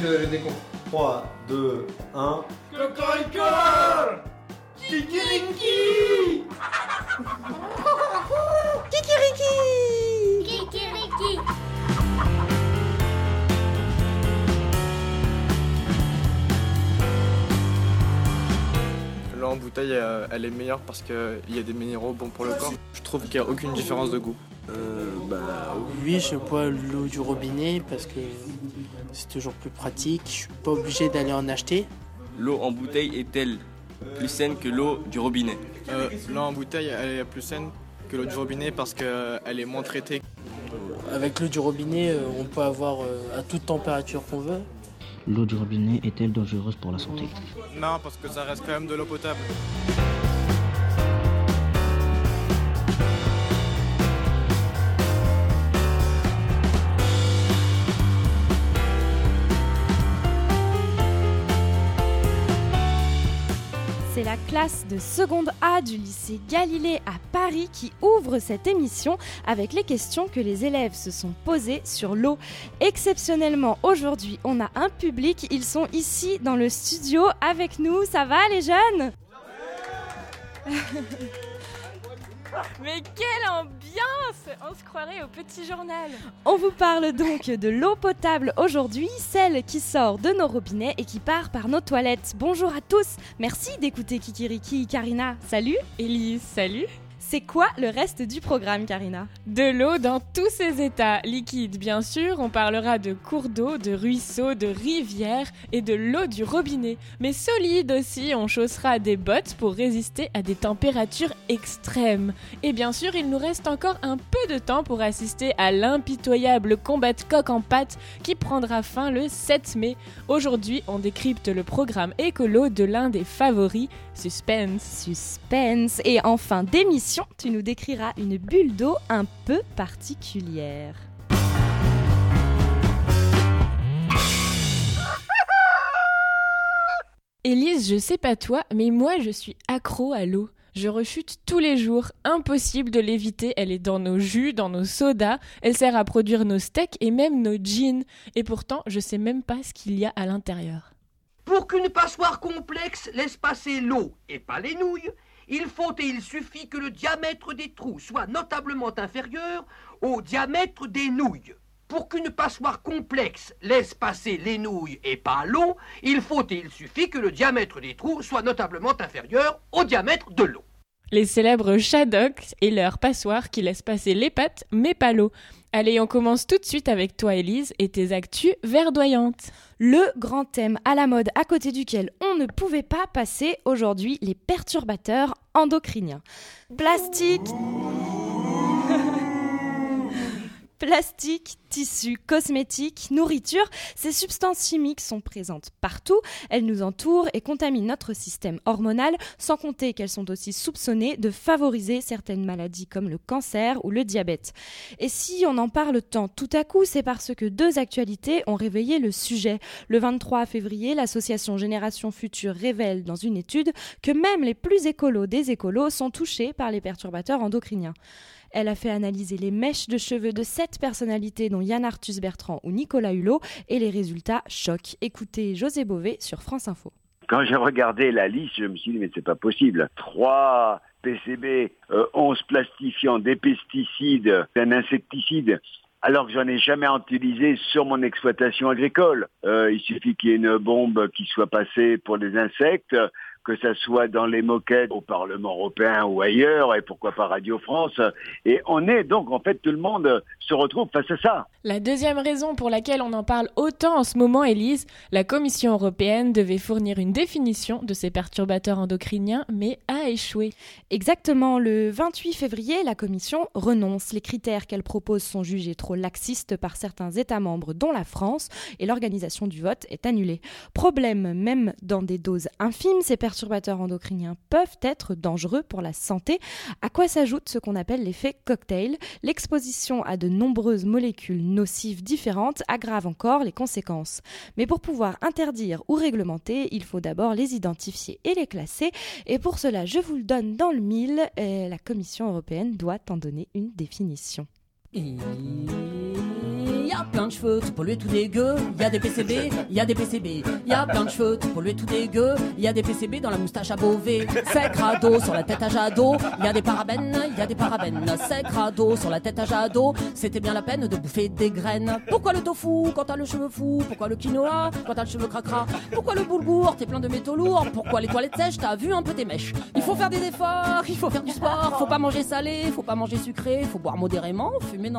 fais le décompte. 3, 2, 1... Cocorico! Kikiriki! Kikiriki! Kikiriki! L'eau en bouteille, elle est meilleure parce qu'il y a des minéraux bons pour le corps. Je trouve qu'il n'y a aucune différence de goût. Oui, je bois l'eau du robinet parce que c'est toujours plus pratique. Je suis pas obligé d'aller en acheter. L'eau en bouteille est-elle plus saine que l'eau du robinet ? L'eau en bouteille, elle est plus saine que l'eau du robinet parce qu'elle est moins traitée. Avec l'eau du robinet, on peut avoir à toute température qu'on veut. L'eau du robinet est-elle dangereuse pour la santé ? Non, parce que ça reste quand même de l'eau potable. C'est la classe de seconde A du lycée Galilée à Paris qui ouvre cette émission avec les questions que les élèves se sont posées sur l'eau. Exceptionnellement, aujourd'hui, on a un public. Ils sont ici dans le studio avec nous. Ça va les jeunes ? Mais quelle ambiance ! On se croirait au petit journal. On vous parle donc de l'eau potable aujourd'hui, celle qui sort de nos robinets et qui part par nos toilettes. Bonjour à tous, merci d'écouter Kikiriki. Karina, salut. Élise, salut. C'est quoi le reste du programme, Karina ? De l'eau dans tous ses états. Liquide, bien sûr, on parlera de cours d'eau, de ruisseaux, de rivières et de l'eau du robinet. Mais solide aussi, on chaussera des bottes pour résister à des températures extrêmes. Et bien sûr, il nous reste encore un peu de temps pour assister à l'impitoyable combat de coq en pâte qui prendra fin le 7 mai. Aujourd'hui, on décrypte le programme écolo de l'un des favoris, Suspense. Suspense. Et en fin d'émission, tu nous décriras une bulle d'eau un peu particulière. Élise, je sais pas toi, mais moi je suis accro à l'eau. Je rechute tous les jours, impossible de l'éviter, elle est dans nos jus, dans nos sodas, elle sert à produire nos steaks et même nos jeans. Et pourtant, je sais même pas ce qu'il y a à l'intérieur. Pour qu'une passoire complexe laisse passer l'eau et pas les nouilles, il faut et il suffit que le diamètre des trous soit notablement inférieur au diamètre des nouilles. Pour qu'une passoire complexe laisse passer les nouilles et pas l'eau, il faut et il suffit que le diamètre des trous soit notablement inférieur au diamètre de l'eau. Les célèbres Shadoks et leurs passoires qui laissent passer les pâtes mais pas l'eau. Allez, on commence tout de suite avec toi Élise et tes actus verdoyantes. Le grand thème à la mode à côté duquel on ne pouvait pas passer aujourd'hui, les perturbateurs endocriniens. Plastique, tissus, cosmétiques, nourriture, ces substances chimiques sont présentes partout, elles nous entourent et contaminent notre système hormonal, sans compter qu'elles sont aussi soupçonnées de favoriser certaines maladies comme le cancer ou le diabète. Et si on en parle tant tout à coup, c'est parce que deux actualités ont réveillé le sujet. Le 23 février, l'association Génération Future révèle dans une étude que même les plus écolos des écolos sont touchés par les perturbateurs endocriniens. Elle a fait analyser les mèches de cheveux de 7 personnalités dont Yann Arthus-Bertrand ou Nicolas Hulot et les résultats choquent. Écoutez José Bové sur France Info. Quand j'ai regardé la liste, je me suis dit mais c'est pas possible. 3 PCB, 11 plastifiants, des pesticides, un insecticide, alors que j'en ai jamais utilisé sur mon exploitation agricole. Il suffit qu'il y ait une bombe qui soit passée pour les insectes, que ça soit dans les moquettes au Parlement européen ou ailleurs, et pourquoi pas Radio France. Et on est donc, en fait, tout le monde se retrouve face à ça. La deuxième raison pour laquelle on en parle autant en ce moment, Élise, la Commission européenne devait fournir une définition de ces perturbateurs endocriniens, mais a échoué. Exactement, le 28 février, la Commission renonce. Les critères qu'elle propose sont jugés trop laxistes par certains États membres, dont la France, et l'organisation du vote est annulée. Problème, même dans des doses infimes, ces perturbateurs endocriniens peuvent être dangereux pour la santé, à quoi s'ajoute ce qu'on appelle l'effet cocktail. L'exposition à de nombreuses molécules nocives différentes aggrave encore les conséquences. Mais pour pouvoir interdire ou réglementer, il faut d'abord les identifier et les classer. Et pour cela, je vous le donne dans le mille, la Commission européenne doit en donner une définition. Y'a plein de cheveux, tout pollué, tout dégueu. Y'a des PCB, y'a des PCB. Y'a plein de cheveux, tout pollué, tout dégueu. Y'a des PCB dans la moustache à Bové. C'est crado sur la tête à Jadot. Y'a des parabènes, y'a des parabènes. C'est crado sur la tête à Jadot. C'était bien la peine de bouffer des graines. Pourquoi le tofu quand t'as le cheveu fou? Pourquoi le quinoa quand t'as le cheveu cracra? Pourquoi le boulgour? T'es plein de métaux lourds. Pourquoi les toilettes sèches? T'as vu un peu tes mèches. Il faut faire des efforts, il faut faire du sport. Faut pas manger salé, faut pas manger sucré. Faut boire modérément, fumer non.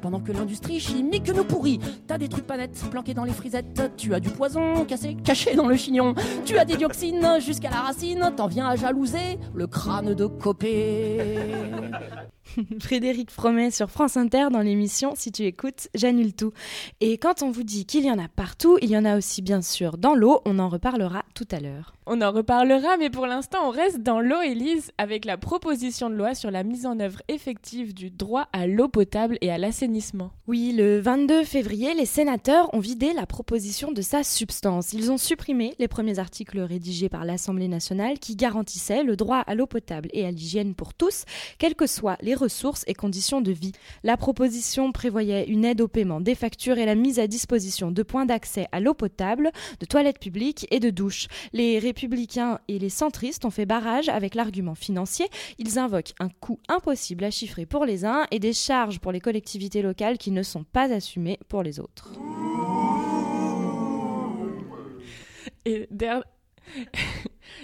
Pendant que l'industrie chimique nous pourrit. T'as des trucs pas nets planqués dans les frisettes. Tu as du poison caché dans le chignon. Tu as des dioxines jusqu'à la racine. T'en viens à jalouser le crâne de Copé. Frédéric Fromet sur France Inter dans l'émission « Si tu écoutes, j'annule tout ». Et quand on vous dit qu'il y en a partout, il y en a aussi bien sûr dans l'eau, on en reparlera tout à l'heure. On en reparlera, mais pour l'instant on reste dans l'eau, Élise, avec la proposition de loi sur la mise en œuvre effective du droit à l'eau potable et à l'assainissement. Oui, le 22 février, les sénateurs ont vidé la proposition de sa substance. Ils ont supprimé les premiers articles rédigés par l'Assemblée nationale qui garantissaient le droit à l'eau potable et à l'hygiène pour tous, quels que soient les ressources et conditions de vie. La proposition prévoyait une aide au paiement des factures et la mise à disposition de points d'accès à l'eau potable, de toilettes publiques et de douches. Les républicains et les centristes ont fait barrage avec l'argument financier. Ils invoquent un coût impossible à chiffrer pour les uns et des charges pour les collectivités locales qui ne sont pas assumées pour les autres.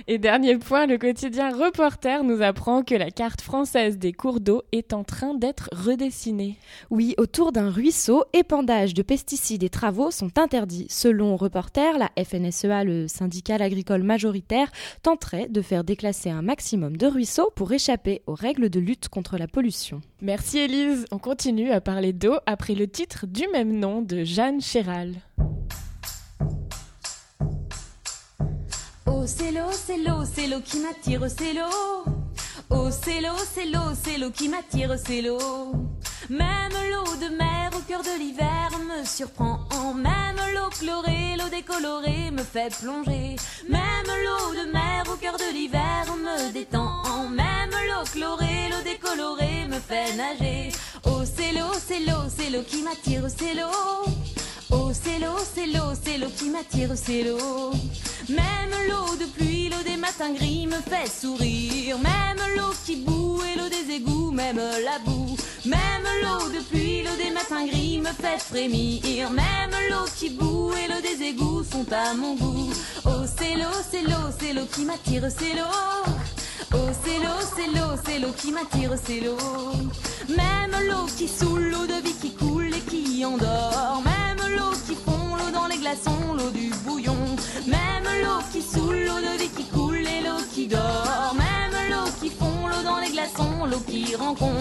Et dernier point, le quotidien Reporterre nous apprend que la carte française des cours d'eau est en train d'être redessinée. Oui, autour d'un ruisseau, épandage de pesticides et travaux sont interdits. Selon Reporterre, la FNSEA, le syndicat agricole majoritaire, tenterait de faire déclasser un maximum de ruisseaux pour échapper aux règles de lutte contre la pollution. Merci Élise, on continue à parler d'eau après le titre du même nom de Jeanne Cherrald. Oh c'est l'eau, c'est l'eau, c'est l'eau qui m'attire, c'est l'eau. Oh c'est l'eau, c'est l'eau, c'est l'eau qui m'attire, c'est l'eau. Même l'eau de mer au cœur de l'hiver me surprend. Même l'eau chlorée, l'eau décolorée me fait plonger. Même l'eau de mer au cœur de l'hiver me détend. Même l'eau chlorée, l'eau décolorée me fait nager. Oh c'est l'eau, c'est l'eau, c'est l'eau qui m'attire, c'est l'eau. Oh c'est l'eau, c'est l'eau, c'est l'eau qui m'attire, c'est l'eau. Même l'eau de pluie, l'eau des matins gris me fait sourire. Même l'eau qui boue et l'eau des égouts, même la boue. Même l'eau de pluie, l'eau des matins gris me fait frémir. Même l'eau qui boue et l'eau des égouts sont à mon goût. Oh c'est l'eau, c'est l'eau, c'est l'eau qui m'attire, c'est l'eau. Oh c'est l'eau, c'est l'eau, c'est l'eau qui m'attire, c'est l'eau. Même l'eau qui saoule, l'eau de vie qui coule et qui endort. Même l'eau qui fond, l'eau dans les glaçons, l'eau du bouillon. Même l'eau qui saoule, l'eau de vie qui coule et l'eau qui dort. Même l'eau qui fond, l'eau dans les glaçons, l'eau qui rend con.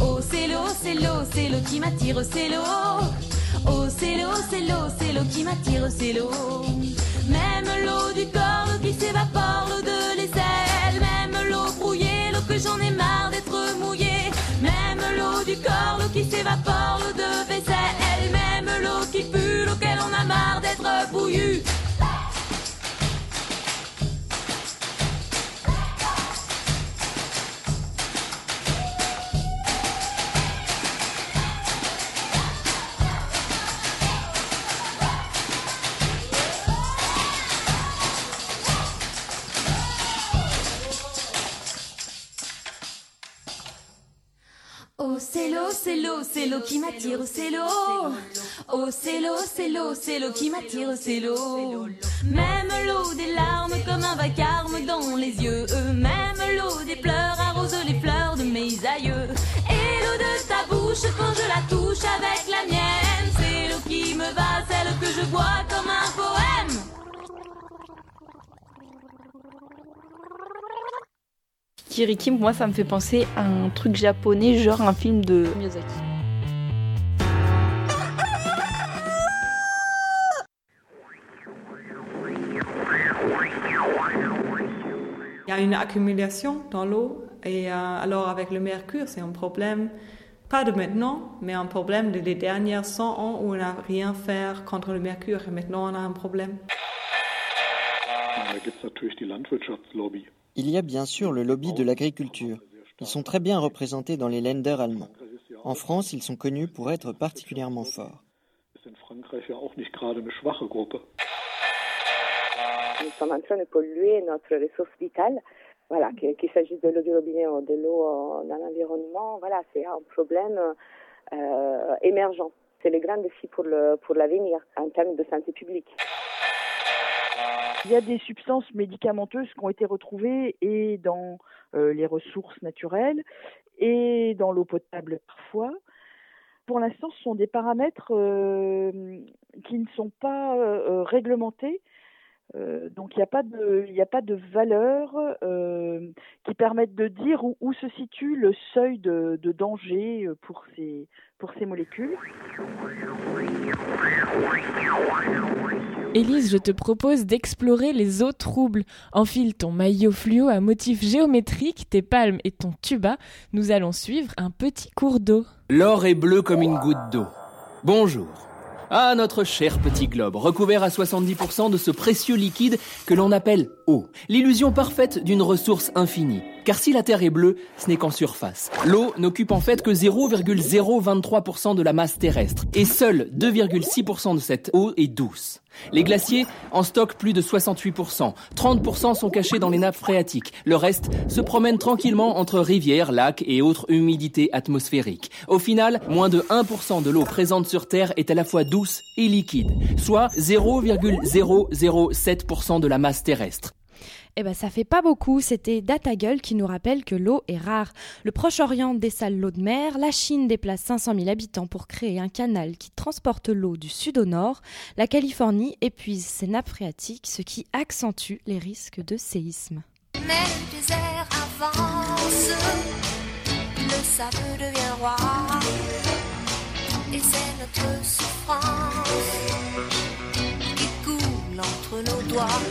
Oh c'est l'eau, c'est l'eau, c'est l'eau qui m'attire, c'est l'eau. Oh c'est l'eau, c'est l'eau, c'est l'eau qui m'attire, c'est l'eau. Même l'eau du corps, l'eau qui s'évapore, l'eau de l'aisselle. Même l'eau brouillée, l'eau que j'en ai marre d'être mouillée. Même l'eau du corps, l'eau qui s'évapore, l'eau de vaisselle. Même l'eau qui pue, l'eau qu'elle en a marre d'être bouillue. C'est l'eau, c'est l'eau qui m'attire, c'est l'eau. Oh c'est l'eau, c'est l'eau, c'est l'eau qui m'attire, c'est l'eau. Même l'eau des larmes comme un vacarme dans les yeux. Même l'eau des pleurs arrose les fleurs de mes aïeux. Et l'eau de ta bouche quand je la touche avec la mienne. C'est l'eau qui me va, celle que je bois comme un poème. Kikiriki, moi ça me fait penser à un truc japonais, genre un film de Miyazaki. Il y a une accumulation dans l'eau et alors avec le mercure c'est un problème, pas de maintenant, mais un problème des dernières 100 ans où on n'a rien fait contre le mercure et maintenant on a un problème. Il y a bien sûr le lobby de l'agriculture. Ils sont très bien représentés dans les Länder allemands. En France, ils sont connus pour être particulièrement forts. ist in Frankreich ja auch nicht gerade eine schwache Gruppe. Nous sommes en train de polluer notre ressource vitale. Voilà, qu'il s'agisse de l'eau du robinet ou de l'eau dans l'environnement, voilà, c'est un problème émergent. C'est le grand défi pour l'avenir en termes de santé publique. Il y a des substances médicamenteuses qui ont été retrouvées et dans les ressources naturelles et dans l'eau potable parfois. Pour l'instant, ce sont des paramètres qui ne sont pas réglementés. Donc il n'y a pas de valeur qui permette de dire où se situe le seuil de danger pour ces molécules. Élise, je te propose d'explorer les eaux troubles. Enfile ton maillot fluo à motif géométrique, tes palmes et ton tuba. Nous allons suivre un petit cours d'eau. L'or est bleu comme une goutte d'eau. Bonjour. Ah, notre cher petit globe, recouvert à 70% de ce précieux liquide que l'on appelle eau. L'illusion parfaite d'une ressource infinie. Car si la Terre est bleue, ce n'est qu'en surface. L'eau n'occupe en fait que 0,023% de la masse terrestre. Et seul 2,6% de cette eau est douce. Les glaciers en stockent plus de 68%. 30% sont cachés dans les nappes phréatiques. Le reste se promène tranquillement entre rivières, lacs et autres humidités atmosphériques. Au final, moins de 1% de l'eau présente sur Terre est à la fois douce et liquide, soit 0,007% de la masse terrestre. Eh ben, ça fait pas beaucoup, c'était Data Gueule qui nous rappelle que l'eau est rare. Le Proche-Orient dessale l'eau de mer, la Chine déplace 500 000 habitants pour créer un canal qui transporte l'eau du sud au nord, la Californie épuise ses nappes phréatiques, ce qui accentue les risques de séisme. Mais le désert avance, le sable devient roi, et c'est notre souffrance qui coule entre nos doigts.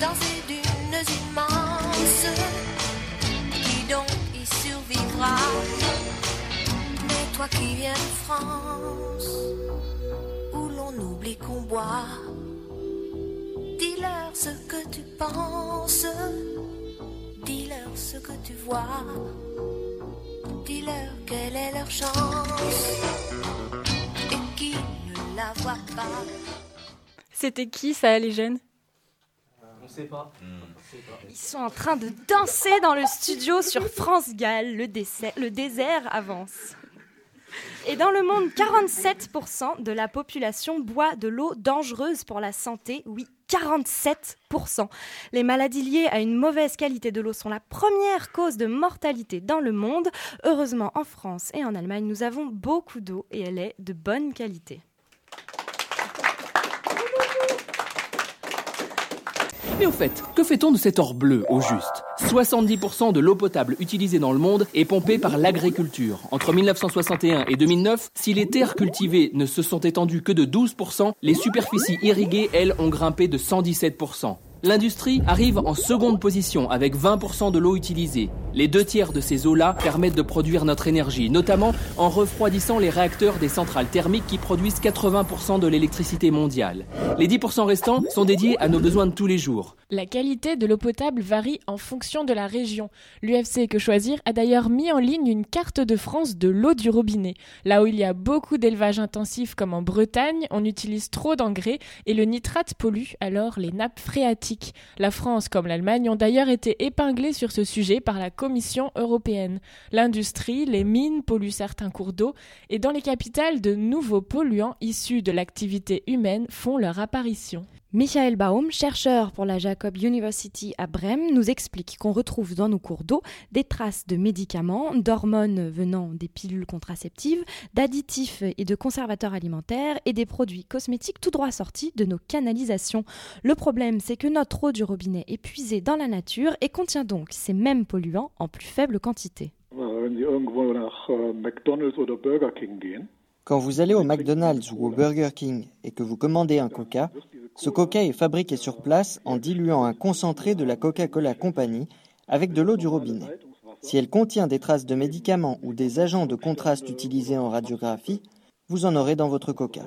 Dans ces dunes immenses, qui donc y survivra? Mais toi qui viens de France, où l'on oublie qu'on boit, dis-leur ce que tu penses, dis-leur ce que tu vois, dis-leur quelle est leur chance, et qui ne la voit pas. C'était qui ça, les jeunes ? On sait pas. Ils sont en train de danser dans le studio sur France Gall. Le désert avance. Et dans le monde, 47% de la population boit de l'eau dangereuse pour la santé. Oui, 47%. Les maladies liées à une mauvaise qualité de l'eau sont la première cause de mortalité dans le monde. Heureusement, en France et en Allemagne, nous avons beaucoup d'eau et elle est de bonne qualité. Mais au fait, que fait-on de cet or bleu au juste ? 70% de l'eau potable utilisée dans le monde est pompée par l'agriculture. Entre 1961 et 2009, si les terres cultivées ne se sont étendues que de 12%, les superficies irriguées, elles, ont grimpé de 117%. L'industrie arrive en seconde position avec 20% de l'eau utilisée. Les 2/3 de ces eaux-là permettent de produire notre énergie, notamment en refroidissant les réacteurs des centrales thermiques qui produisent 80% de l'électricité mondiale. Les 10% restants sont dédiés à nos besoins de tous les jours. La qualité de l'eau potable varie en fonction de la région. L'UFC Que Choisir a d'ailleurs mis en ligne une carte de France de l'eau du robinet. Là où il y a beaucoup d'élevage intensif comme en Bretagne, on utilise trop d'engrais et le nitrate pollue alors les nappes phréatiques. La France comme l'Allemagne ont d'ailleurs été épinglées sur ce sujet par la Commission européenne. L'industrie, les mines polluent certains cours d'eau et dans les capitales, de nouveaux polluants issus de l'activité humaine font leur apparition. Michael Baum, chercheur pour la Jacob University à Brême, nous explique qu'on retrouve dans nos cours d'eau des traces de médicaments, d'hormones venant des pilules contraceptives, d'additifs et de conservateurs alimentaires et des produits cosmétiques tout droit sortis de nos canalisations. Le problème, c'est que notre eau du robinet est puisée dans la nature et contient donc ces mêmes polluants en plus faible quantité. Quand vous allez au McDonald's ou au Burger King et que vous commandez un Coca, ce Coca est fabriqué sur place en diluant un concentré de la Coca-Cola Company avec de l'eau du robinet. Si elle contient des traces de médicaments ou des agents de contraste utilisés en radiographie, vous en aurez dans votre Coca.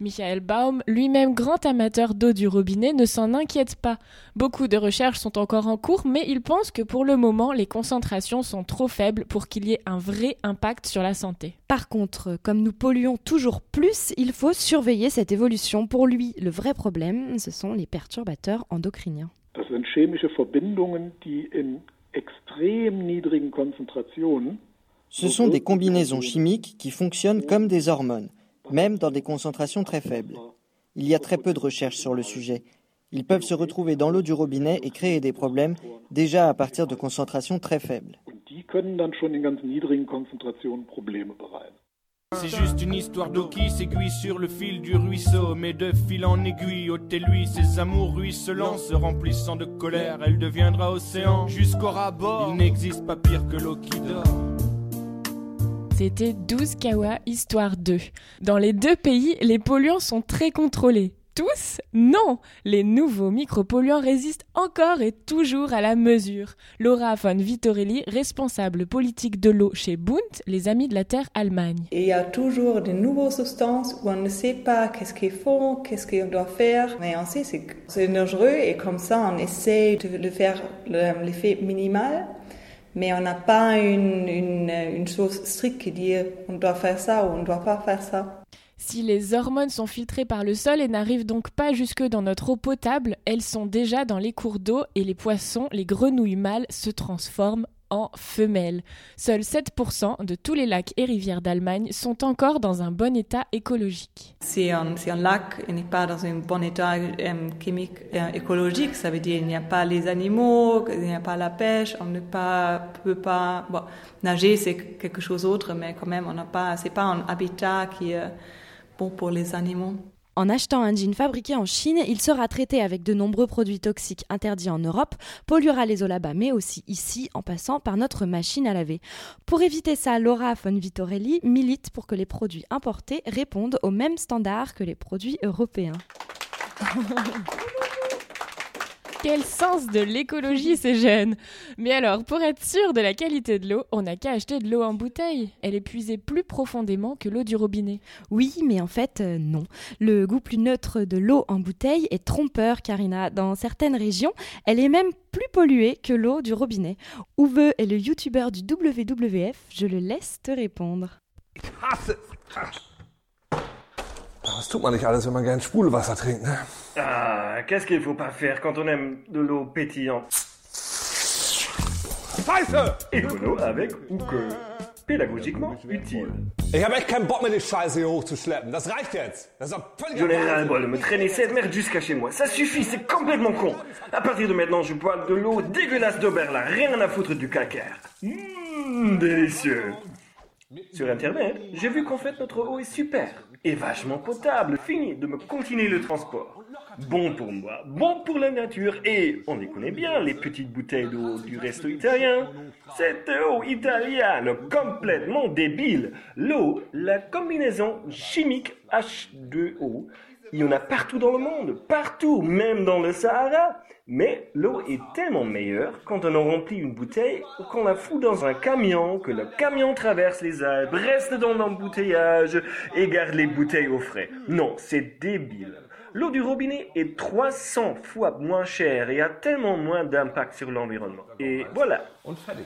Michael Baum, lui-même grand amateur d'eau du robinet, ne s'en inquiète pas. Beaucoup de recherches sont encore en cours, mais il pense que pour le moment, les concentrations sont trop faibles pour qu'il y ait un vrai impact sur la santé. Par contre, comme nous polluons toujours plus, il faut surveiller cette évolution. Pour lui, le vrai problème, ce sont les perturbateurs endocriniens. Das sind chemische Verbindungen, die in extrem niedrigen Konzentrationen. Ce sont des combinaisons chimiques qui fonctionnent comme des hormones, même dans des concentrations très faibles. Il y a très peu de recherches sur le sujet. Ils peuvent se retrouver dans l'eau du robinet et créer des problèmes déjà à partir de concentrations très faibles. C'est juste une histoire d'eau qui s'aiguille sur le fil du ruisseau, mais de fil en aiguille, ôtez-lui ses amours ruisselants, se remplissant de colère, elle deviendra océan jusqu'au rabord. Il n'existe pas pire que l'eau qui dort. C'était 12 Kawa, histoire 2. Dans les deux pays, les polluants sont très contrôlés. Tous ? Non ! Les nouveaux micropolluants résistent encore et toujours à la mesure. Laura von Vittorelli, responsable politique de l'eau chez Bund, les Amis de la Terre Allemagne. Il y a toujours de nouvelles substances où on ne sait pas qu'est-ce qu'ils font, qu'est-ce qu'on doit faire. Mais on sait que c'est dangereux et comme ça on essaie de le faire l'effet minimal. Mais on n'a pas une chose stricte qui dit on doit faire ça ou on ne doit pas faire ça. Si les hormones sont filtrées par le sol et n'arrivent donc pas jusque dans notre eau potable, elles sont déjà dans les cours d'eau et les poissons, les grenouilles mâles se transforment en femelles. Seuls 7% de tous les lacs et rivières d'Allemagne sont encore dans un bon état écologique. Si un lac n'est pas dans un bon état chimique écologique, ça veut dire qu'il n'y a pas les animaux, il n'y a pas la pêche, on ne peut pas... Bon, nager, c'est quelque chose d'autre, mais quand même, ce n'est pas un habitat qui est bon pour les animaux. En achetant un jean fabriqué en Chine, il sera traité avec de nombreux produits toxiques interdits en Europe, polluera les eaux là-bas, mais aussi ici, en passant par notre machine à laver. Pour éviter ça, Laura von Vittorelli milite pour que les produits importés répondent aux mêmes standards que les produits européens. Quel sens de l'écologie ces jeunes! Mais alors, pour être sûr de la qualité de l'eau, on n'a qu'à acheter de l'eau en bouteille. Elle est puisée plus profondément que l'eau du robinet. Oui, mais en fait, non. Le goût plus neutre de l'eau en bouteille est trompeur, Karina. Dans certaines régions, elle est même plus polluée que l'eau du robinet. Uwe est le youtubeur du WWF. Je le laisse te répondre. Das tut man nicht alles, wenn man gern Sprudelwasser trinkt, ne? Ah, qu'est-ce qu'il faut pas faire quand on aime de l'eau pétillante? Scheiße! Écolo avec ou que pédagogiquement utile. Ich hab echt keinen Bock mehr, die Scheiße hier hochzuschleppen. Das reicht jetzt. Das ist völlig... J'en ai rien à le bol de me traîner cette merde jusqu'à chez moi. Ça suffit, c'est complètement con. À partir de maintenant, je bois de l'eau dégueulasse d'Aubert, là. Rien à foutre du calcaire. Délicieux. Sur Internet, j'ai vu qu'en fait, notre eau est super. Et vachement potable, fini de me continuer le transport. Bon pour moi, bon pour la nature, et on les connaît bien, les petites bouteilles d'eau du resto italien. Cette eau italienne, complètement débile. L'eau, la combinaison chimique H2O, il y en a partout dans le monde, partout, même dans le Sahara. Mais l'eau est tellement meilleure quand on en remplit une bouteille ou qu'on la fout dans un camion, que le camion traverse les Alpes, reste dans l'embouteillage et garde les bouteilles au frais. Non, c'est débile. L'eau du robinet est 300 fois moins chère et a tellement moins d'impact sur l'environnement. Et voilà. On le fallait.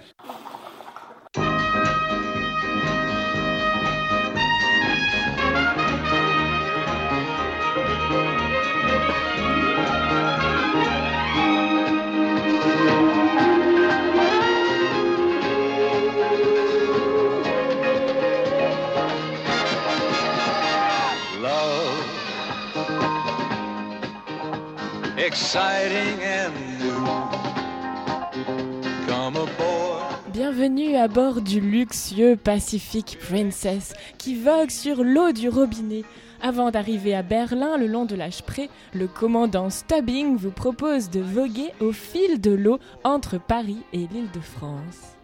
Exciting and new. Come aboard. Bienvenue à bord du luxueux Pacific Princess qui vogue sur l'eau du robinet. Avant d'arriver à Berlin, le long de la Spree, le commandant Stubbing vous propose de voguer au fil de l'eau entre Paris et l'Île-de-France.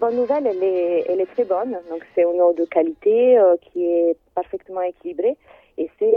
Bonne nouvelle, elle est très bonne. Donc c'est une eau de qualité qui est parfaitement équilibrée. Et c'est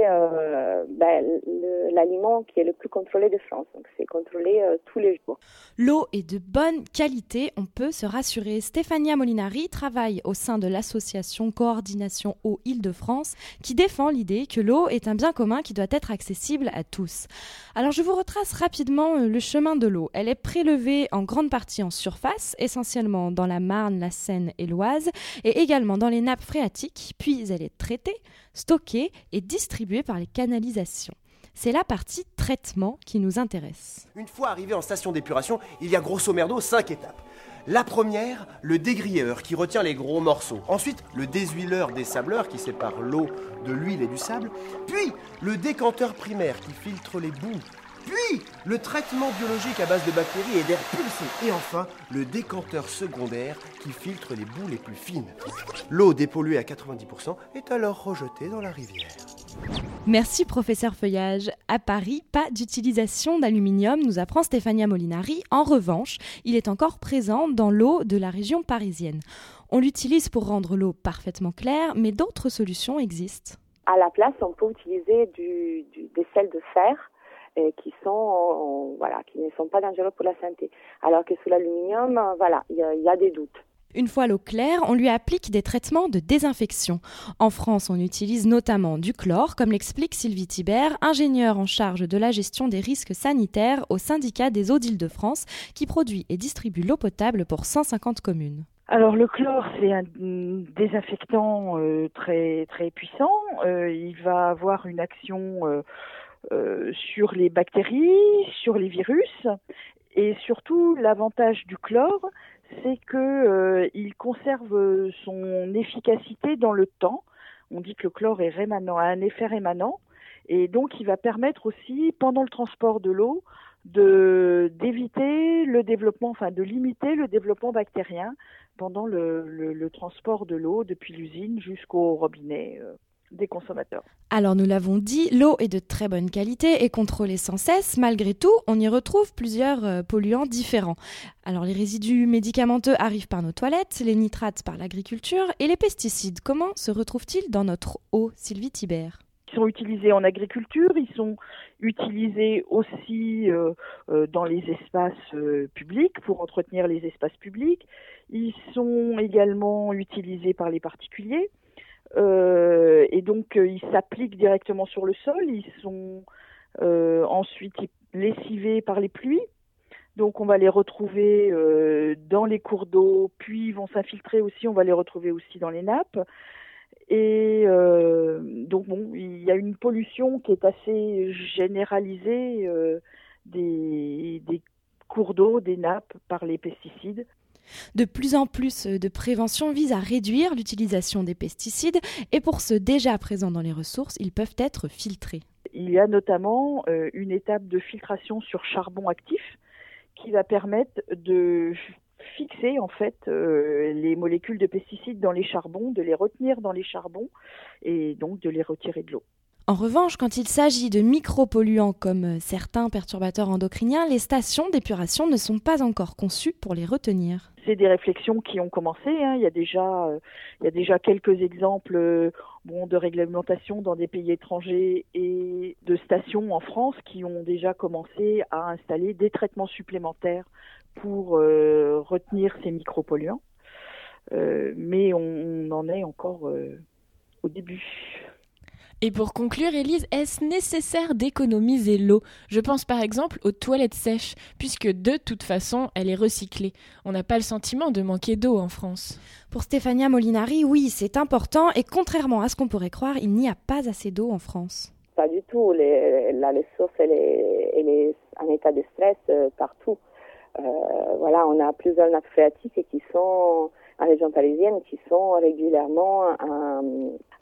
l'aliment qui est le plus contrôlé de France. Donc c'est contrôlé tous les jours. L'eau est de bonne qualité, on peut se rassurer. Stéphanie Molinari travaille au sein de l'association Coordination eau Île-de-France qui défend l'idée que l'eau est un bien commun qui doit être accessible à tous. Alors je vous retrace rapidement le chemin de l'eau. Elle est prélevée en grande partie en surface, essentiellement dans la Marne, la Seine et l'Oise, et également dans les nappes phréatiques, puis elle est traitée, stockée et distribuée par les canalisations. C'est la partie traitement qui nous intéresse. Une fois arrivé en station d'épuration, il y a grosso merdo 5 étapes. La première, le dégrieur qui retient les gros morceaux. Ensuite, le déshuileur des sableurs qui sépare l'eau de l'huile et du sable. Puis, le décanteur primaire qui filtre les boues. Puis, le traitement biologique à base de bactéries et d'air pulsé. Et enfin, le décanteur secondaire qui filtre les boues les plus fines. L'eau dépolluée à 90% est alors rejetée dans la rivière. Merci professeur Feuillage. À Paris, pas d'utilisation d'aluminium, nous apprend Stéphanie Molinari. En revanche, il est encore présent dans l'eau de la région parisienne. On l'utilise pour rendre l'eau parfaitement claire, mais d'autres solutions existent. À la place, on peut utiliser des sels de fer. Qui ne sont pas dangereux pour la santé. Alors que sur l'aluminium, il y a des doutes. Une fois l'eau claire, on lui applique des traitements de désinfection. En France, on utilise notamment du chlore, comme l'explique Sylvie Thibère, ingénieure en charge de la gestion des risques sanitaires au syndicat des eaux d'Île-de-France, qui produit et distribue l'eau potable pour 150 communes. Alors le chlore, c'est un désinfectant très, très puissant. Il va avoir une action... sur les bactéries, sur les virus, et surtout l'avantage du chlore, c'est que il conserve son efficacité dans le temps. On dit que le chlore est rémanent, a un effet rémanent, et donc il va permettre aussi, pendant le transport de l'eau, de limiter le développement bactérien pendant le transport de l'eau depuis l'usine jusqu'au robinet. Des consommateurs. Alors nous l'avons dit, l'eau est de très bonne qualité et contrôlée sans cesse. Malgré tout, on y retrouve plusieurs polluants différents. Alors les résidus médicamenteux arrivent par nos toilettes, les nitrates par l'agriculture et les pesticides. Comment se retrouvent-ils dans notre eau, Sylvie Thibère ? Ils sont utilisés en agriculture, ils sont utilisés aussi dans les espaces publics, pour entretenir les espaces publics. Ils sont également utilisés par les particuliers. Et donc ils s'appliquent directement sur le sol, ils sont ensuite lessivés par les pluies, donc on va les retrouver dans les cours d'eau, puis ils vont s'infiltrer aussi, on va les retrouver aussi dans les nappes, et il y a une pollution qui est assez généralisée des cours d'eau, des nappes par les pesticides. De plus en plus de prévention vise à réduire l'utilisation des pesticides et pour ceux déjà présents dans les ressources, ils peuvent être filtrés. Il y a notamment une étape de filtration sur charbon actif qui va permettre de fixer en fait les molécules de pesticides dans les charbons, de les retenir dans les charbons et donc de les retirer de l'eau. En revanche, quand il s'agit de micropolluants comme certains perturbateurs endocriniens, les stations d'épuration ne sont pas encore conçues pour les retenir. C'est des réflexions qui ont commencé. Il y a déjà quelques exemples de réglementation dans des pays étrangers et de stations en France qui ont déjà commencé à installer des traitements supplémentaires pour retenir ces micropolluants. Mais on en est encore au début. Et pour conclure, Élise, est-ce nécessaire d'économiser l'eau ? Je pense par exemple aux toilettes sèches, puisque de toute façon, elle est recyclée. On n'a pas le sentiment de manquer d'eau en France. Pour Stéphanie Molinari, oui, c'est important. Et contrairement à ce qu'on pourrait croire, il n'y a pas assez d'eau en France. Pas du tout. Les sources, elle est en état de stress partout. On a plusieurs nappes phréatiques qui sont... en région parisienne, qui sont régulièrement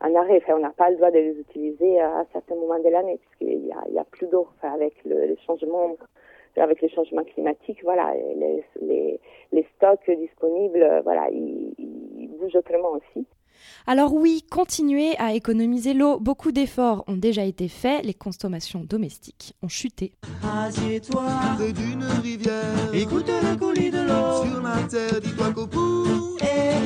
en arrêt. Enfin, on n'a pas le droit de les utiliser à certains moments de l'année, puisqu'il n'y a plus d'eau. Enfin, avec les changements climatiques, les stocks disponibles, ils bougent autrement aussi. Alors oui, continuez à économiser l'eau. Beaucoup d'efforts ont déjà été faits. Les consommations domestiques ont chuté. Assieds-toi près d'une rivière. Écoute le coulis de l'eau. Sur la terre, dis-toi qu'au bout,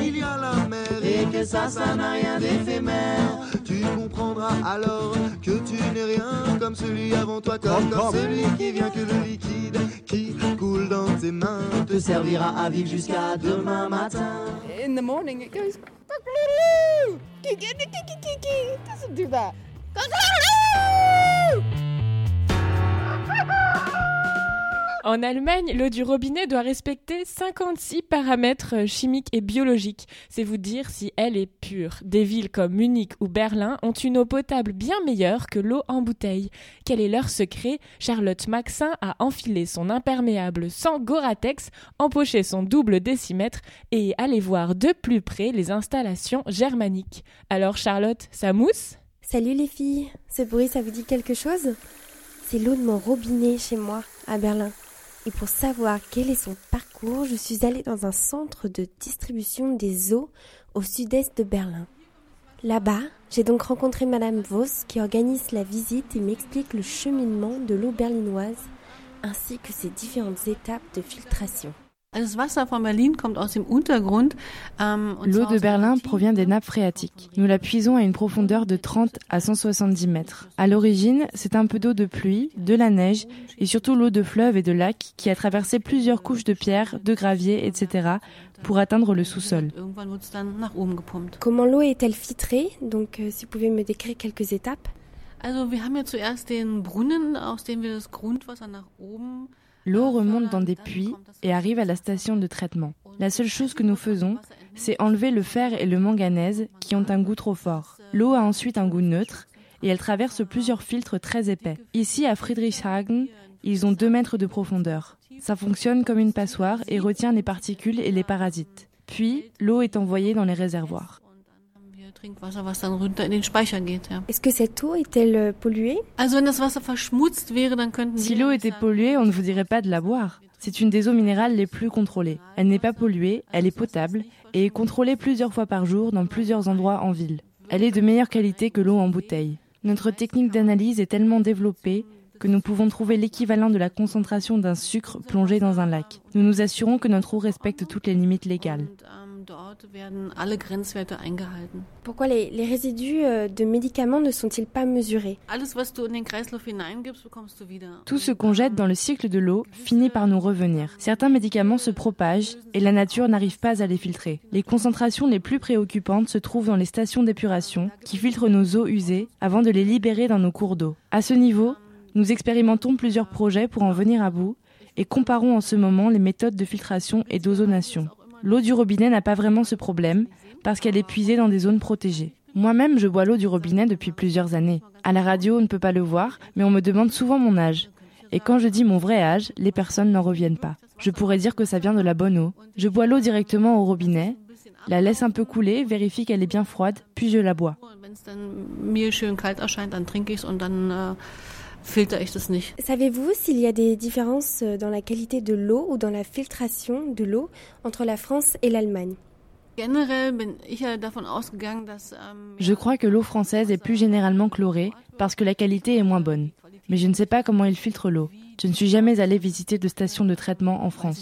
il y a la mer. Et que ça n'a rien d'éphémère. Tu comprendras alors que tu n'es rien comme celui avant toi. Comme celui qui vient que le liquide qui coule dans tes mains te servira à vivre jusqu'à demain matin. In the morning it goes... Kikiriki doesn't do that. En Allemagne, l'eau du robinet doit respecter 56 paramètres chimiques et biologiques. C'est vous dire si elle est pure. Des villes comme Munich ou Berlin ont une eau potable bien meilleure que l'eau en bouteille. Quel est leur secret ? Charlotte Maxin a enfilé son imperméable sans Gore-Tex, empoché son double décimètre et est allée voir de plus près les installations germaniques. Alors Charlotte, ça mousse ? Salut les filles, ce bruit ça vous dit quelque chose ? C'est l'eau de mon robinet chez moi, à Berlin. Et pour savoir quel est son parcours, je suis allée dans un centre de distribution des eaux au sud-est de Berlin. Là-bas, j'ai donc rencontré Madame Voss qui organise la visite et m'explique le cheminement de l'eau berlinoise ainsi que ses différentes étapes de filtration. L'eau de Berlin provient des nappes phréatiques. Nous la puisons à une profondeur de 30 à 170 mètres. À l'origine, c'est un peu d'eau de pluie, de la neige et surtout l'eau de fleuves et de lacs qui a traversé plusieurs couches de pierres, de graviers, etc. pour atteindre le sous-sol. Comment l'eau est-elle filtrée ? Donc, si vous pouvez me décrire quelques étapes. L'eau remonte dans des puits et arrive à la station de traitement. La seule chose que nous faisons, c'est enlever le fer et le manganèse qui ont un goût trop fort. L'eau a ensuite un goût neutre et elle traverse plusieurs filtres très épais. Ici, à Friedrichshagen, ils ont 2 mètres de profondeur. Ça fonctionne comme une passoire et retient les particules et les parasites. Puis, l'eau est envoyée dans les réservoirs. Est-ce que cette eau est-elle polluée ? Si l'eau était polluée, on ne vous dirait pas de la boire. C'est une des eaux minérales les plus contrôlées. Elle n'est pas polluée, elle est potable et est contrôlée plusieurs fois par jour dans plusieurs endroits en ville. Elle est de meilleure qualité que l'eau en bouteille. Notre technique d'analyse est tellement développée que nous pouvons trouver l'équivalent de la concentration d'un sucre plongé dans un lac. Nous nous assurons que notre eau respecte toutes les limites légales. Pourquoi les résidus de médicaments ne sont-ils pas mesurés ? Tout ce qu'on jette dans le cycle de l'eau finit par nous revenir. Certains médicaments se propagent et la nature n'arrive pas à les filtrer. Les concentrations les plus préoccupantes se trouvent dans les stations d'épuration qui filtrent nos eaux usées avant de les libérer dans nos cours d'eau. À ce niveau, nous expérimentons plusieurs projets pour en venir à bout et comparons en ce moment les méthodes de filtration et d'ozonation. L'eau du robinet n'a pas vraiment ce problème parce qu'elle est puisée dans des zones protégées. Moi-même, je bois l'eau du robinet depuis plusieurs années. À la radio, on ne peut pas le voir, mais on me demande souvent mon âge. Et quand je dis mon vrai âge, les personnes n'en reviennent pas. Je pourrais dire que ça vient de la bonne eau. Je bois l'eau directement au robinet, la laisse un peu couler, vérifie qu'elle est bien froide, puis je la bois. Savez-vous s'il y a des différences dans la qualité de l'eau ou dans la filtration de l'eau entre la France et l'Allemagne ? Je crois que l'eau française est plus généralement chlorée parce que la qualité est moins bonne. Mais je ne sais pas comment ils filtrent l'eau. Je ne suis jamais allée visiter de station de traitement en France.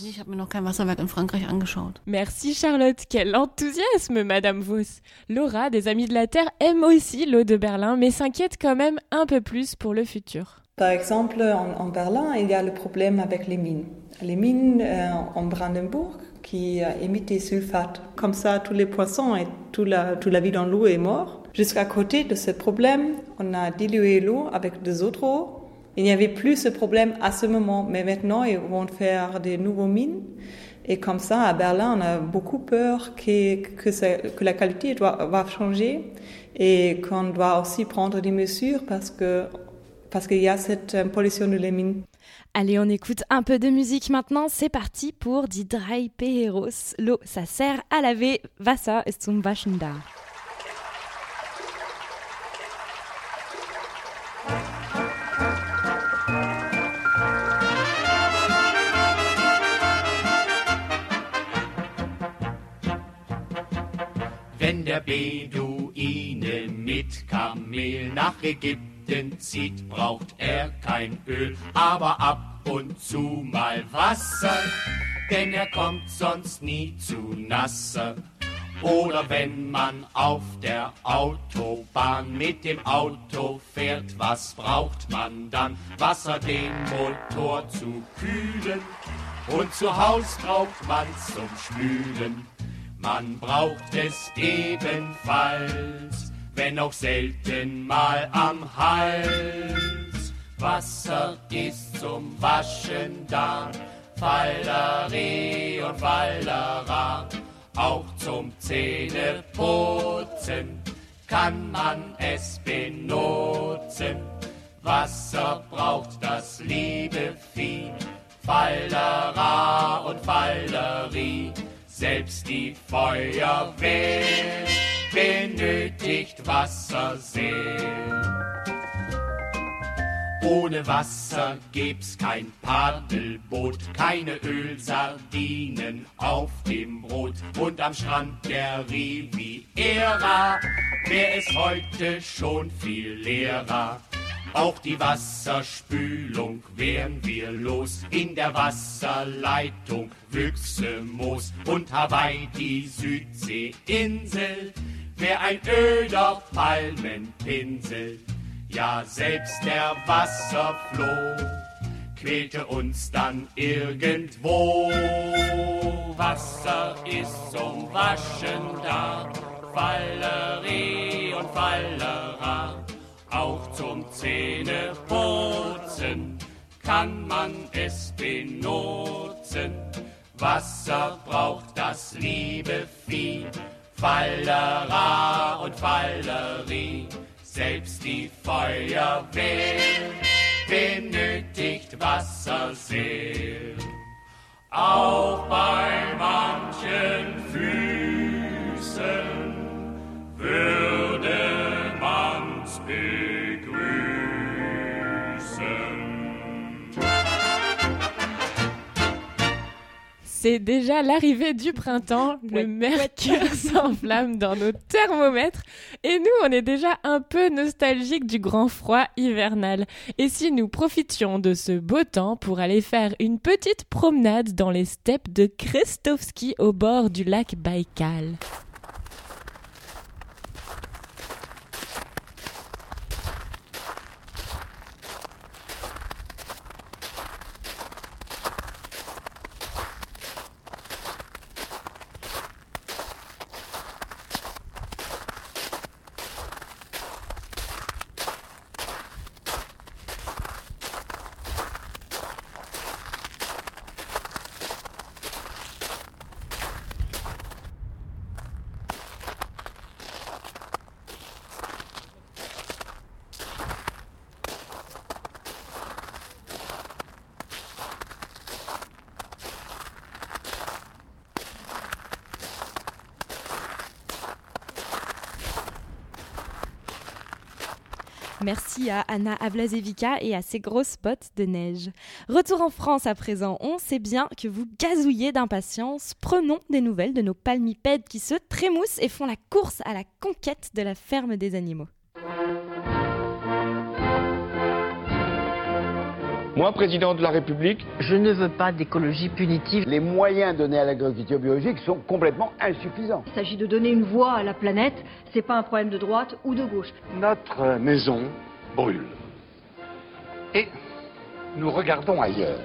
Merci Charlotte, quel enthousiasme Madame Voss. Laura, des Amis de la Terre, aime aussi l'eau de Berlin, mais s'inquiète quand même un peu plus pour le futur. Par exemple, en Berlin, il y a le problème avec les mines. Les mines en Brandenburg qui émettent des sulfates. Comme ça, tous les poissons et toute la vie dans l'eau est mort. Jusqu'à côté de ce problème, on a dilué l'eau avec des autres eaux. Il n'y avait plus ce problème à ce moment, mais maintenant ils vont faire des nouveaux mines. Et comme ça, à Berlin, on a beaucoup peur que la qualité va changer et qu'on doit aussi prendre des mesures parce qu'il y a cette pollution de les mines. Allez, on écoute un peu de musique maintenant. C'est parti pour Die Drei Peheros. L'eau, ça sert à laver. Wasser ist zum Waschen da. Wenn der Beduine mit Kamel nach Ägypten zieht, braucht er kein Öl, aber ab und zu mal Wasser, denn er kommt sonst nie zu Nasse. Oder wenn man auf der Autobahn mit dem Auto fährt, was braucht man dann? Wasser, den Motor zu kühlen, und zu Haus braucht man's zum Schwülen. Man braucht es ebenfalls, wenn auch selten mal am Hals. Wasser ist zum Waschen da, Fallerie und Fallera. Auch zum Zähneputzen kann man es benutzen. Wasser braucht das liebe Vieh, Fallera und Fallerie. Selbst die Feuerwehr benötigt Wasser sehr. Ohne Wasser gäb's kein Paddelboot, keine Ölsardinen auf dem Brot. Und am Strand der Riviera wär es heute schon viel leerer. Auch die Wasserspülung wären wir los, in der Wasserleitung Wüchse, Moos. Und Hawaii, die Südseeinsel, wär ein öder Palmenpinsel. Ja, selbst der Wasserfloh quälte uns dann irgendwo. Wasser ist zum Waschen da, Fallerie und Fallera. Auch zum Zähneputzen kann man es benutzen. Wasser braucht das liebe Vieh, Fallera und Fallerie. Selbst die Feuerwehr benötigt Wasser sehr. Auch bei manchen Füßen würde man's begrüßen. C'est déjà l'arrivée du printemps, le mercure s'enflamme dans nos thermomètres et nous, on est déjà un peu nostalgiques du grand froid hivernal. Et si nous profitions de ce beau temps pour aller faire une petite promenade dans les steppes de Krestovski au bord du lac Baïkal? Merci à Anna Ablazevika et à ses grosses bottes de neige. Retour en France à présent. On sait bien que vous gazouillez d'impatience. Prenons des nouvelles de nos palmipèdes qui se trémoussent et font la course à la conquête de la ferme des animaux. Moi, président de la République, je ne veux pas d'écologie punitive. Les moyens donnés à l'agriculture biologique sont complètement insuffisants. Il s'agit de donner une voix à la planète, c'est pas un problème de droite ou de gauche. Notre maison brûle. Et nous regardons ailleurs.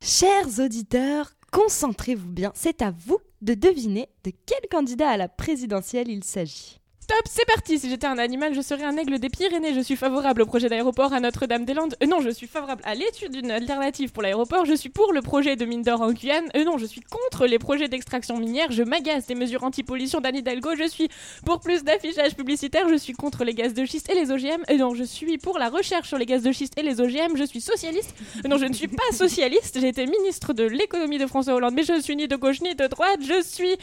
Chers auditeurs, concentrez-vous bien, c'est à vous de deviner de quel candidat à la présidentielle il s'agit. Stop, c'est parti. Si j'étais un animal, je serais un aigle des Pyrénées. Je suis favorable au projet d'aéroport à Notre-Dame-des-Landes. Non, je suis favorable à l'étude d'une alternative pour l'aéroport. Je suis pour le projet de mine d'or en Guyane. Non, je suis contre les projets d'extraction minière. Je m'agace des mesures anti-pollution d'Anne Hidalgo. Je suis pour plus d'affichage publicitaire. Je suis contre les gaz de schiste et les OGM. Non, je suis pour la recherche sur les gaz de schiste et les OGM. Je suis socialiste. Non, je ne suis pas socialiste. J'ai été ministre de l'économie de François Hollande, mais je suis ni de gauche ni de droite. Je suis...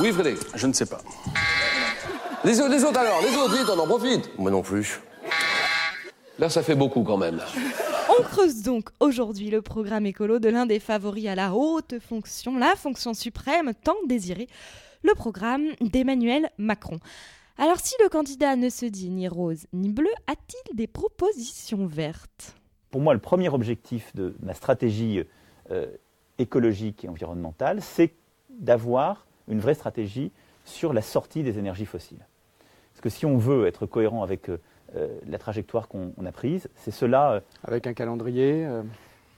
Oui, Frédéric, je ne sais pas. Les autres alors, les autres, vite, on en profite. Moi non plus. Là, ça fait beaucoup quand même. On creuse donc aujourd'hui le programme écolo de l'un des favoris à la haute fonction, la fonction suprême tant désirée, le programme d'Emmanuel Macron. Alors si le candidat ne se dit ni rose ni bleu, a-t-il des propositions vertes ? Pour moi, le premier objectif de ma stratégie écologique et environnementale, c'est d'avoir une vraie stratégie sur la sortie des énergies fossiles. Parce que si on veut être cohérent avec la trajectoire qu'on a prise, c'est cela... Avec un calendrier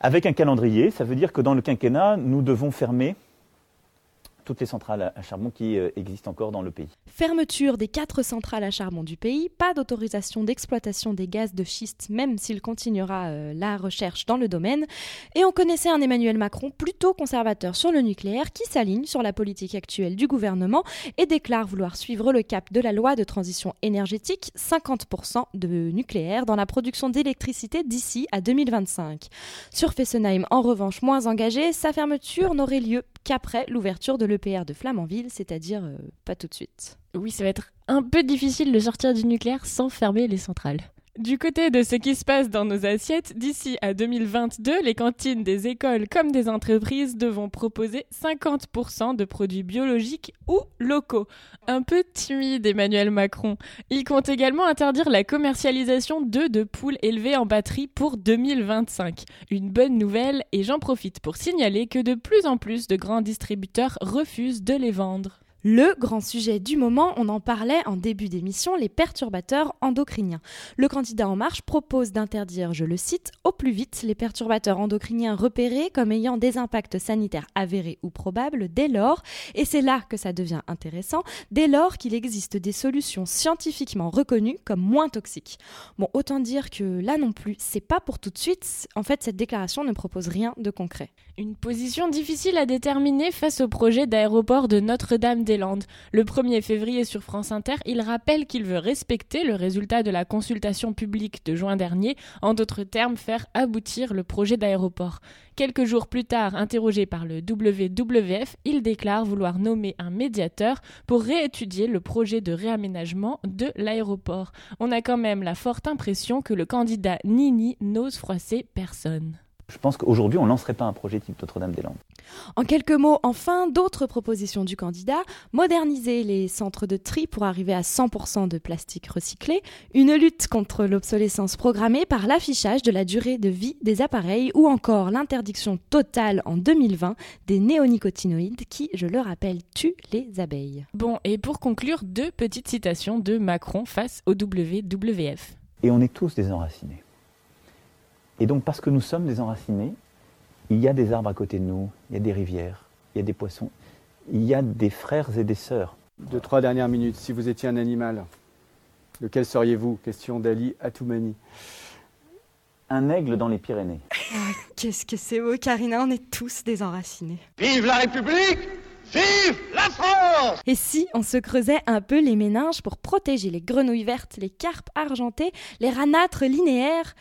Avec un calendrier, ça veut dire que dans le quinquennat, nous devons fermer toutes les centrales à charbon qui existent encore dans le pays. Fermeture des 4 centrales à charbon du pays, pas d'autorisation d'exploitation des gaz de schiste, même s'il continuera la recherche dans le domaine. Et on connaissait un Emmanuel Macron plutôt conservateur sur le nucléaire qui s'aligne sur la politique actuelle du gouvernement et déclare vouloir suivre le cap de la loi de transition énergétique, 50% de nucléaire dans la production d'électricité d'ici à 2025. Sur Fessenheim, en revanche, moins engagé, sa fermeture n'aurait lieu qu'après l'ouverture de l'EPR de Flamanville, c'est-à-dire pas tout de suite. Oui, ça va être un peu difficile de sortir du nucléaire sans fermer les centrales. Du côté de ce qui se passe dans nos assiettes, d'ici à 2022, les cantines des écoles comme des entreprises devront proposer 50% de produits biologiques ou locaux. Un peu timide, Emmanuel Macron. Il compte également interdire la commercialisation d'œufs de poules élevées en batterie pour 2025. Une bonne nouvelle, et j'en profite pour signaler que de plus en plus de grands distributeurs refusent de les vendre. Le grand sujet du moment, on en parlait en début d'émission, les perturbateurs endocriniens. Le candidat En Marche propose d'interdire, je le cite, au plus vite les perturbateurs endocriniens repérés comme ayant des impacts sanitaires avérés ou probables dès lors, et c'est là que ça devient intéressant, dès lors qu'il existe des solutions scientifiquement reconnues comme moins toxiques. Bon, autant dire que là non plus, c'est pas pour tout de suite. En fait, cette déclaration ne propose rien de concret. Une position difficile à déterminer face au projet d'aéroport de Notre-Dame-des-Landes. Le 1er février sur France Inter, il rappelle qu'il veut respecter le résultat de la consultation publique de juin dernier, en d'autres termes faire aboutir le projet d'aéroport. Quelques jours plus tard, interrogé par le WWF, il déclare vouloir nommer un médiateur pour réétudier le projet de réaménagement de l'aéroport. On a quand même la forte impression que le candidat Nini n'ose froisser personne. Je pense qu'aujourd'hui, on ne lancerait pas un projet type Notre-Dame-des-Landes. En quelques mots, enfin, d'autres propositions du candidat. Moderniser les centres de tri pour arriver à 100% de plastique recyclé. Une lutte contre l'obsolescence programmée par l'affichage de la durée de vie des appareils ou encore l'interdiction totale en 2020 des néonicotinoïdes qui, je le rappelle, tuent les abeilles. Bon, et pour conclure, 2 petites citations de Macron face au WWF. Et on est tous des enracinés. Et donc parce que nous sommes des enracinés, il y a des arbres à côté de nous, il y a des rivières, il y a des poissons, il y a des frères et des sœurs. 2-3 dernières minutes, si vous étiez un animal, lequel seriez-vous ? Question d'Ali Atoumani. Un aigle dans les Pyrénées. Qu'est-ce que c'est beau, Karina, on est tous des enracinés. Vive la République ! Vive la France ! Et si on se creusait un peu les méninges pour protéger les grenouilles vertes, les carpes argentées, les ranâtres linéaires ?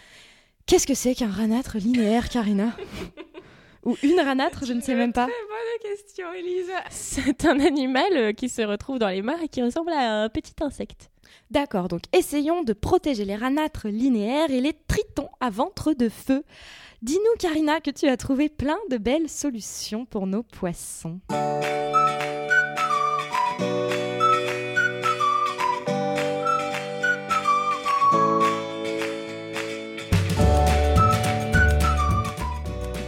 Qu'est-ce que c'est qu'un ranâtre linéaire, Karina ? Ou une ranâtre, je ne sais même pas. Très bonne question, Elisa. C'est un animal qui se retrouve dans les mares et qui ressemble à un petit insecte. D'accord, donc essayons de protéger les ranâtres linéaires et les tritons à ventre de feu. Dis-nous, Karina, que tu as trouvé plein de belles solutions pour nos poissons.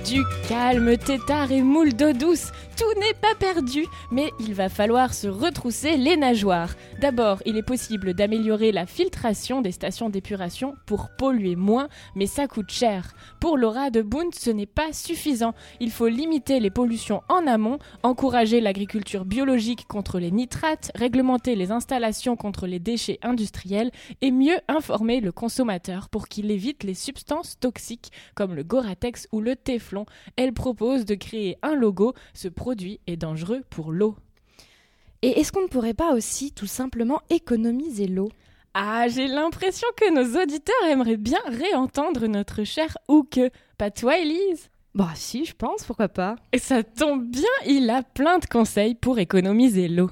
Du calme, tétard et moule d'eau douce, tout n'est pas perdu, mais il va falloir se retrousser les nageoires. D'abord, il est possible d'améliorer la filtration des stations d'épuration pour polluer moins, mais ça coûte cher. Pour Laura de Bund, ce n'est pas suffisant. Il faut limiter les pollutions en amont, encourager l'agriculture biologique contre les nitrates, réglementer les installations contre les déchets industriels et mieux informer le consommateur pour qu'il évite les substances toxiques comme le Goratex ou le Teflon. Elle propose de créer un logo, ce produit est dangereux pour l'eau. Et est-ce qu'on ne pourrait pas aussi tout simplement économiser l'eau ? Ah, j'ai l'impression que nos auditeurs aimeraient bien réentendre notre cher Houke. Pas toi, Élise ? Bah si, je pense, pourquoi pas ? Et ça tombe bien, il a plein de conseils pour économiser l'eau.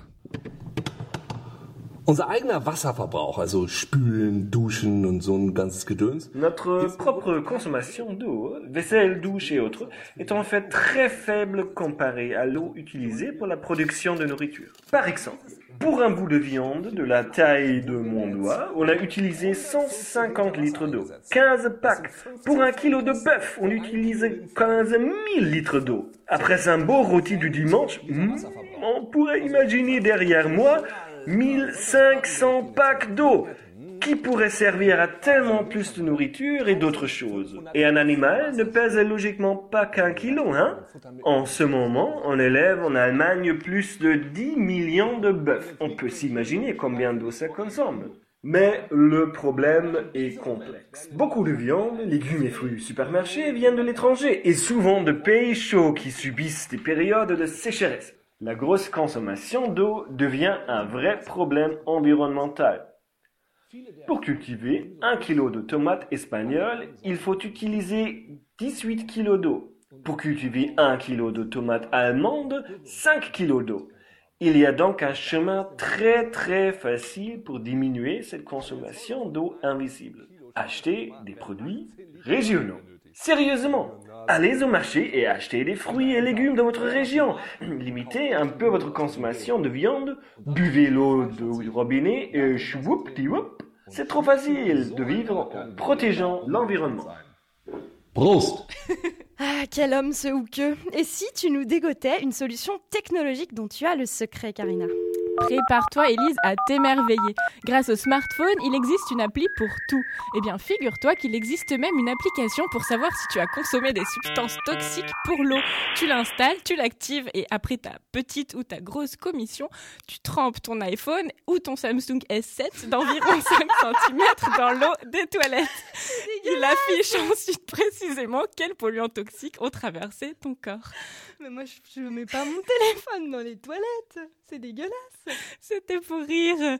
Unser eigener Wasserverbrauch, also Spülen, Duschen und so ein ganzes Gedöns. Notre propre consommation d'eau, vaisselle, douche et autres, est en fait très faible comparée à l'eau utilisée pour la production de nourriture. Par exemple, pour un bout de viande de la taille de mon doigt, on a utilisé 150 litres d'eau. 15 packs. Pour un kilo de bœuf, on utilise 15 000 litres d'eau. Après un beau rôti du dimanche, on pourrait imaginer derrière moi 1500 packs d'eau qui pourraient servir à tellement plus de nourriture et d'autres choses. Et un animal ne pèse logiquement pas qu'un kilo, hein? En ce moment, on élève en Allemagne plus de 10 millions de bœufs. On peut s'imaginer combien d'eau ça consomme. Mais le problème est complexe. Beaucoup de viande, légumes et fruits du supermarché viennent de l'étranger et souvent de pays chauds qui subissent des périodes de sécheresse. La grosse consommation d'eau devient un vrai problème environnemental. Pour cultiver 1 kg de tomates espagnoles, il faut utiliser 18 kg d'eau. Pour cultiver 1 kg de tomates allemandes, 5 kg d'eau. Il y a donc un chemin très très facile pour diminuer cette consommation d'eau invisible. Acheter des produits régionaux. Sérieusement, allez au marché et achetez des fruits et légumes de votre région. Limitez un peu votre consommation de viande, buvez l'eau du robinet et chououp-ti-woup. C'est trop facile de vivre en protégeant l'environnement. Prost. Ah, quel homme ce hookeux. Et si tu nous dégotais une solution technologique dont tu as le secret, Karina? Prépare-toi, Élise, à t'émerveiller. Grâce au smartphone, il existe une appli pour tout. Eh bien, figure-toi qu'il existe même une application pour savoir si tu as consommé des substances toxiques pour l'eau. Tu l'installes, tu l'actives et après ta petite ou ta grosse commission, tu trempes ton iPhone ou ton Samsung S7 d'environ 5 cm dans l'eau des toilettes. Il affiche ensuite précisément quels polluants toxiques ont traversé ton corps. Mais moi, je ne mets pas mon téléphone dans les toilettes. C'est dégueulasse. C'était pour rire.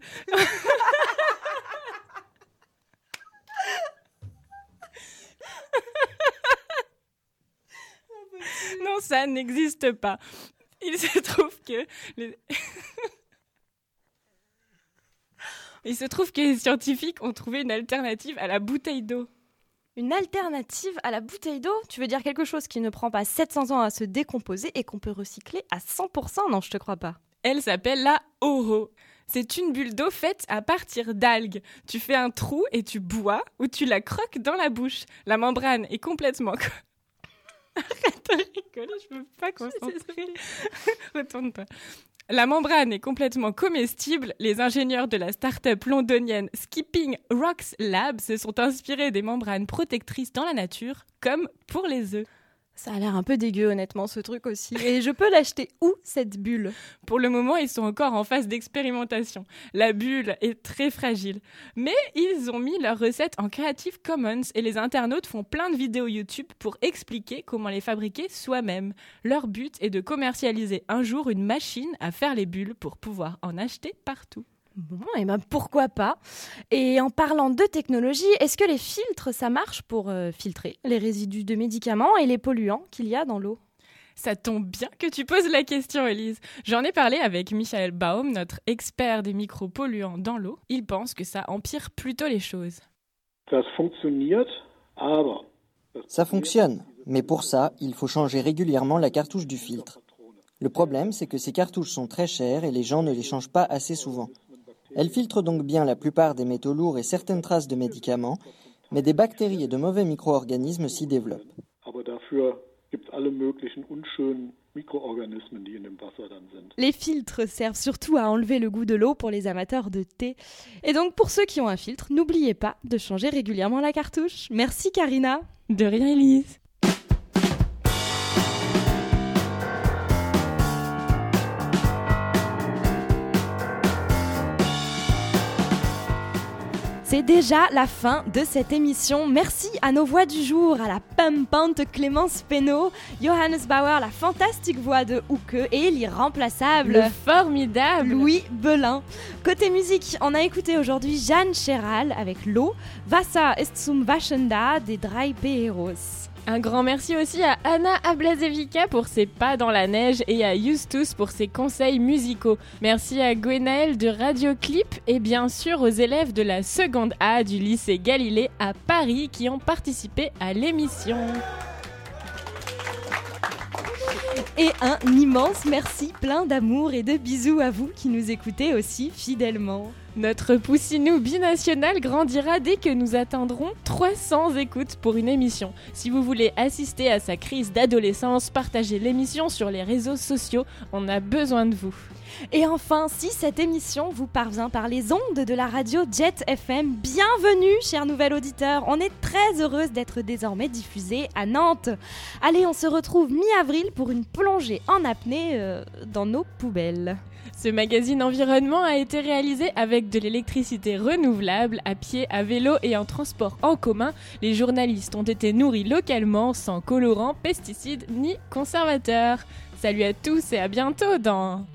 Non, ça n'existe pas. Il se trouve que... Il se trouve que les scientifiques ont trouvé une alternative à la bouteille d'eau. Une alternative à la bouteille d'eau? Tu veux dire quelque chose qui ne prend pas 700 ans à se décomposer et qu'on peut recycler à 100%? Non, je te crois pas. Elle s'appelle la Oro. C'est une bulle d'eau faite à partir d'algues. Tu fais un trou et tu bois ou tu la croques dans la bouche. La membrane est complètement... Arrête de rigoler, je peux pas concentrer. Retourne-toi. La membrane est complètement comestible. Les ingénieurs de la start-up londonienne Skipping Rocks Lab se sont inspirés des membranes protectrices dans la nature, comme pour les œufs. Ça a l'air un peu dégueu, honnêtement, ce truc aussi. Et je peux l'acheter où, cette bulle? Pour le moment, ils sont encore en phase d'expérimentation. La bulle est très fragile. Mais ils ont mis leur recette en Creative Commons et les internautes font plein de vidéos YouTube pour expliquer comment les fabriquer soi-même. Leur but est de commercialiser un jour une machine à faire les bulles pour pouvoir en acheter partout. Bon, et ben pourquoi pas? Et en parlant de technologie, est-ce que les filtres, ça marche pour filtrer les résidus de médicaments et les polluants qu'il y a dans l'eau? Ça tombe bien que tu poses la question, Élise. J'en ai parlé avec Michael Baum, notre expert des micropolluants dans l'eau. Il pense que ça empire plutôt les choses. Ça fonctionne, mais pour ça, il faut changer régulièrement la cartouche du filtre. Le problème, c'est que ces cartouches sont très chères et les gens ne les changent pas assez souvent. Elle filtre donc bien la plupart des métaux lourds et certaines traces de médicaments, mais des bactéries et de mauvais micro-organismes s'y développent. Les filtres servent surtout à enlever le goût de l'eau pour les amateurs de thé. Et donc pour ceux qui ont un filtre, n'oubliez pas de changer régulièrement la cartouche. Merci Karina. De rien Élise. C'est déjà la fin de cette émission. Merci à nos voix du jour, à la pimpante Clémence Pénaud, Johannes Bauer, la fantastique voix de Houqueux et l'irremplaçable, le formidable Louis Belin. Côté musique, on a écouté aujourd'hui Jeanne Cherrald avec L'eau, Wasser ist zum Waschen da, des Drei Heroes. Un grand merci aussi à Anna Ablazevika pour ses pas dans la neige et à Justus pour ses conseils musicaux. Merci à Gwenaël de Radio Clip et bien sûr aux élèves de la seconde A du lycée Galilée à Paris qui ont participé à l'émission. Et un immense merci plein d'amour et de bisous à vous qui nous écoutez aussi fidèlement. Notre Poussinou binational grandira dès que nous atteindrons 300 écoutes pour une émission. Si vous voulez assister à sa crise d'adolescence, partagez l'émission sur les réseaux sociaux, on a besoin de vous. Et enfin, si cette émission vous parvient par les ondes de la radio Jet FM, bienvenue, cher nouvel auditeur. On est très heureuse d'être désormais diffusée à Nantes. Allez, on se retrouve mi-avril pour une plongée en apnée dans nos poubelles. Ce magazine environnement a été réalisé avec de l'électricité renouvelable, à pied, à vélo et en transport en commun. Les journalistes ont été nourris localement, sans colorants, pesticides ni conservateurs. Salut à tous et à bientôt dans...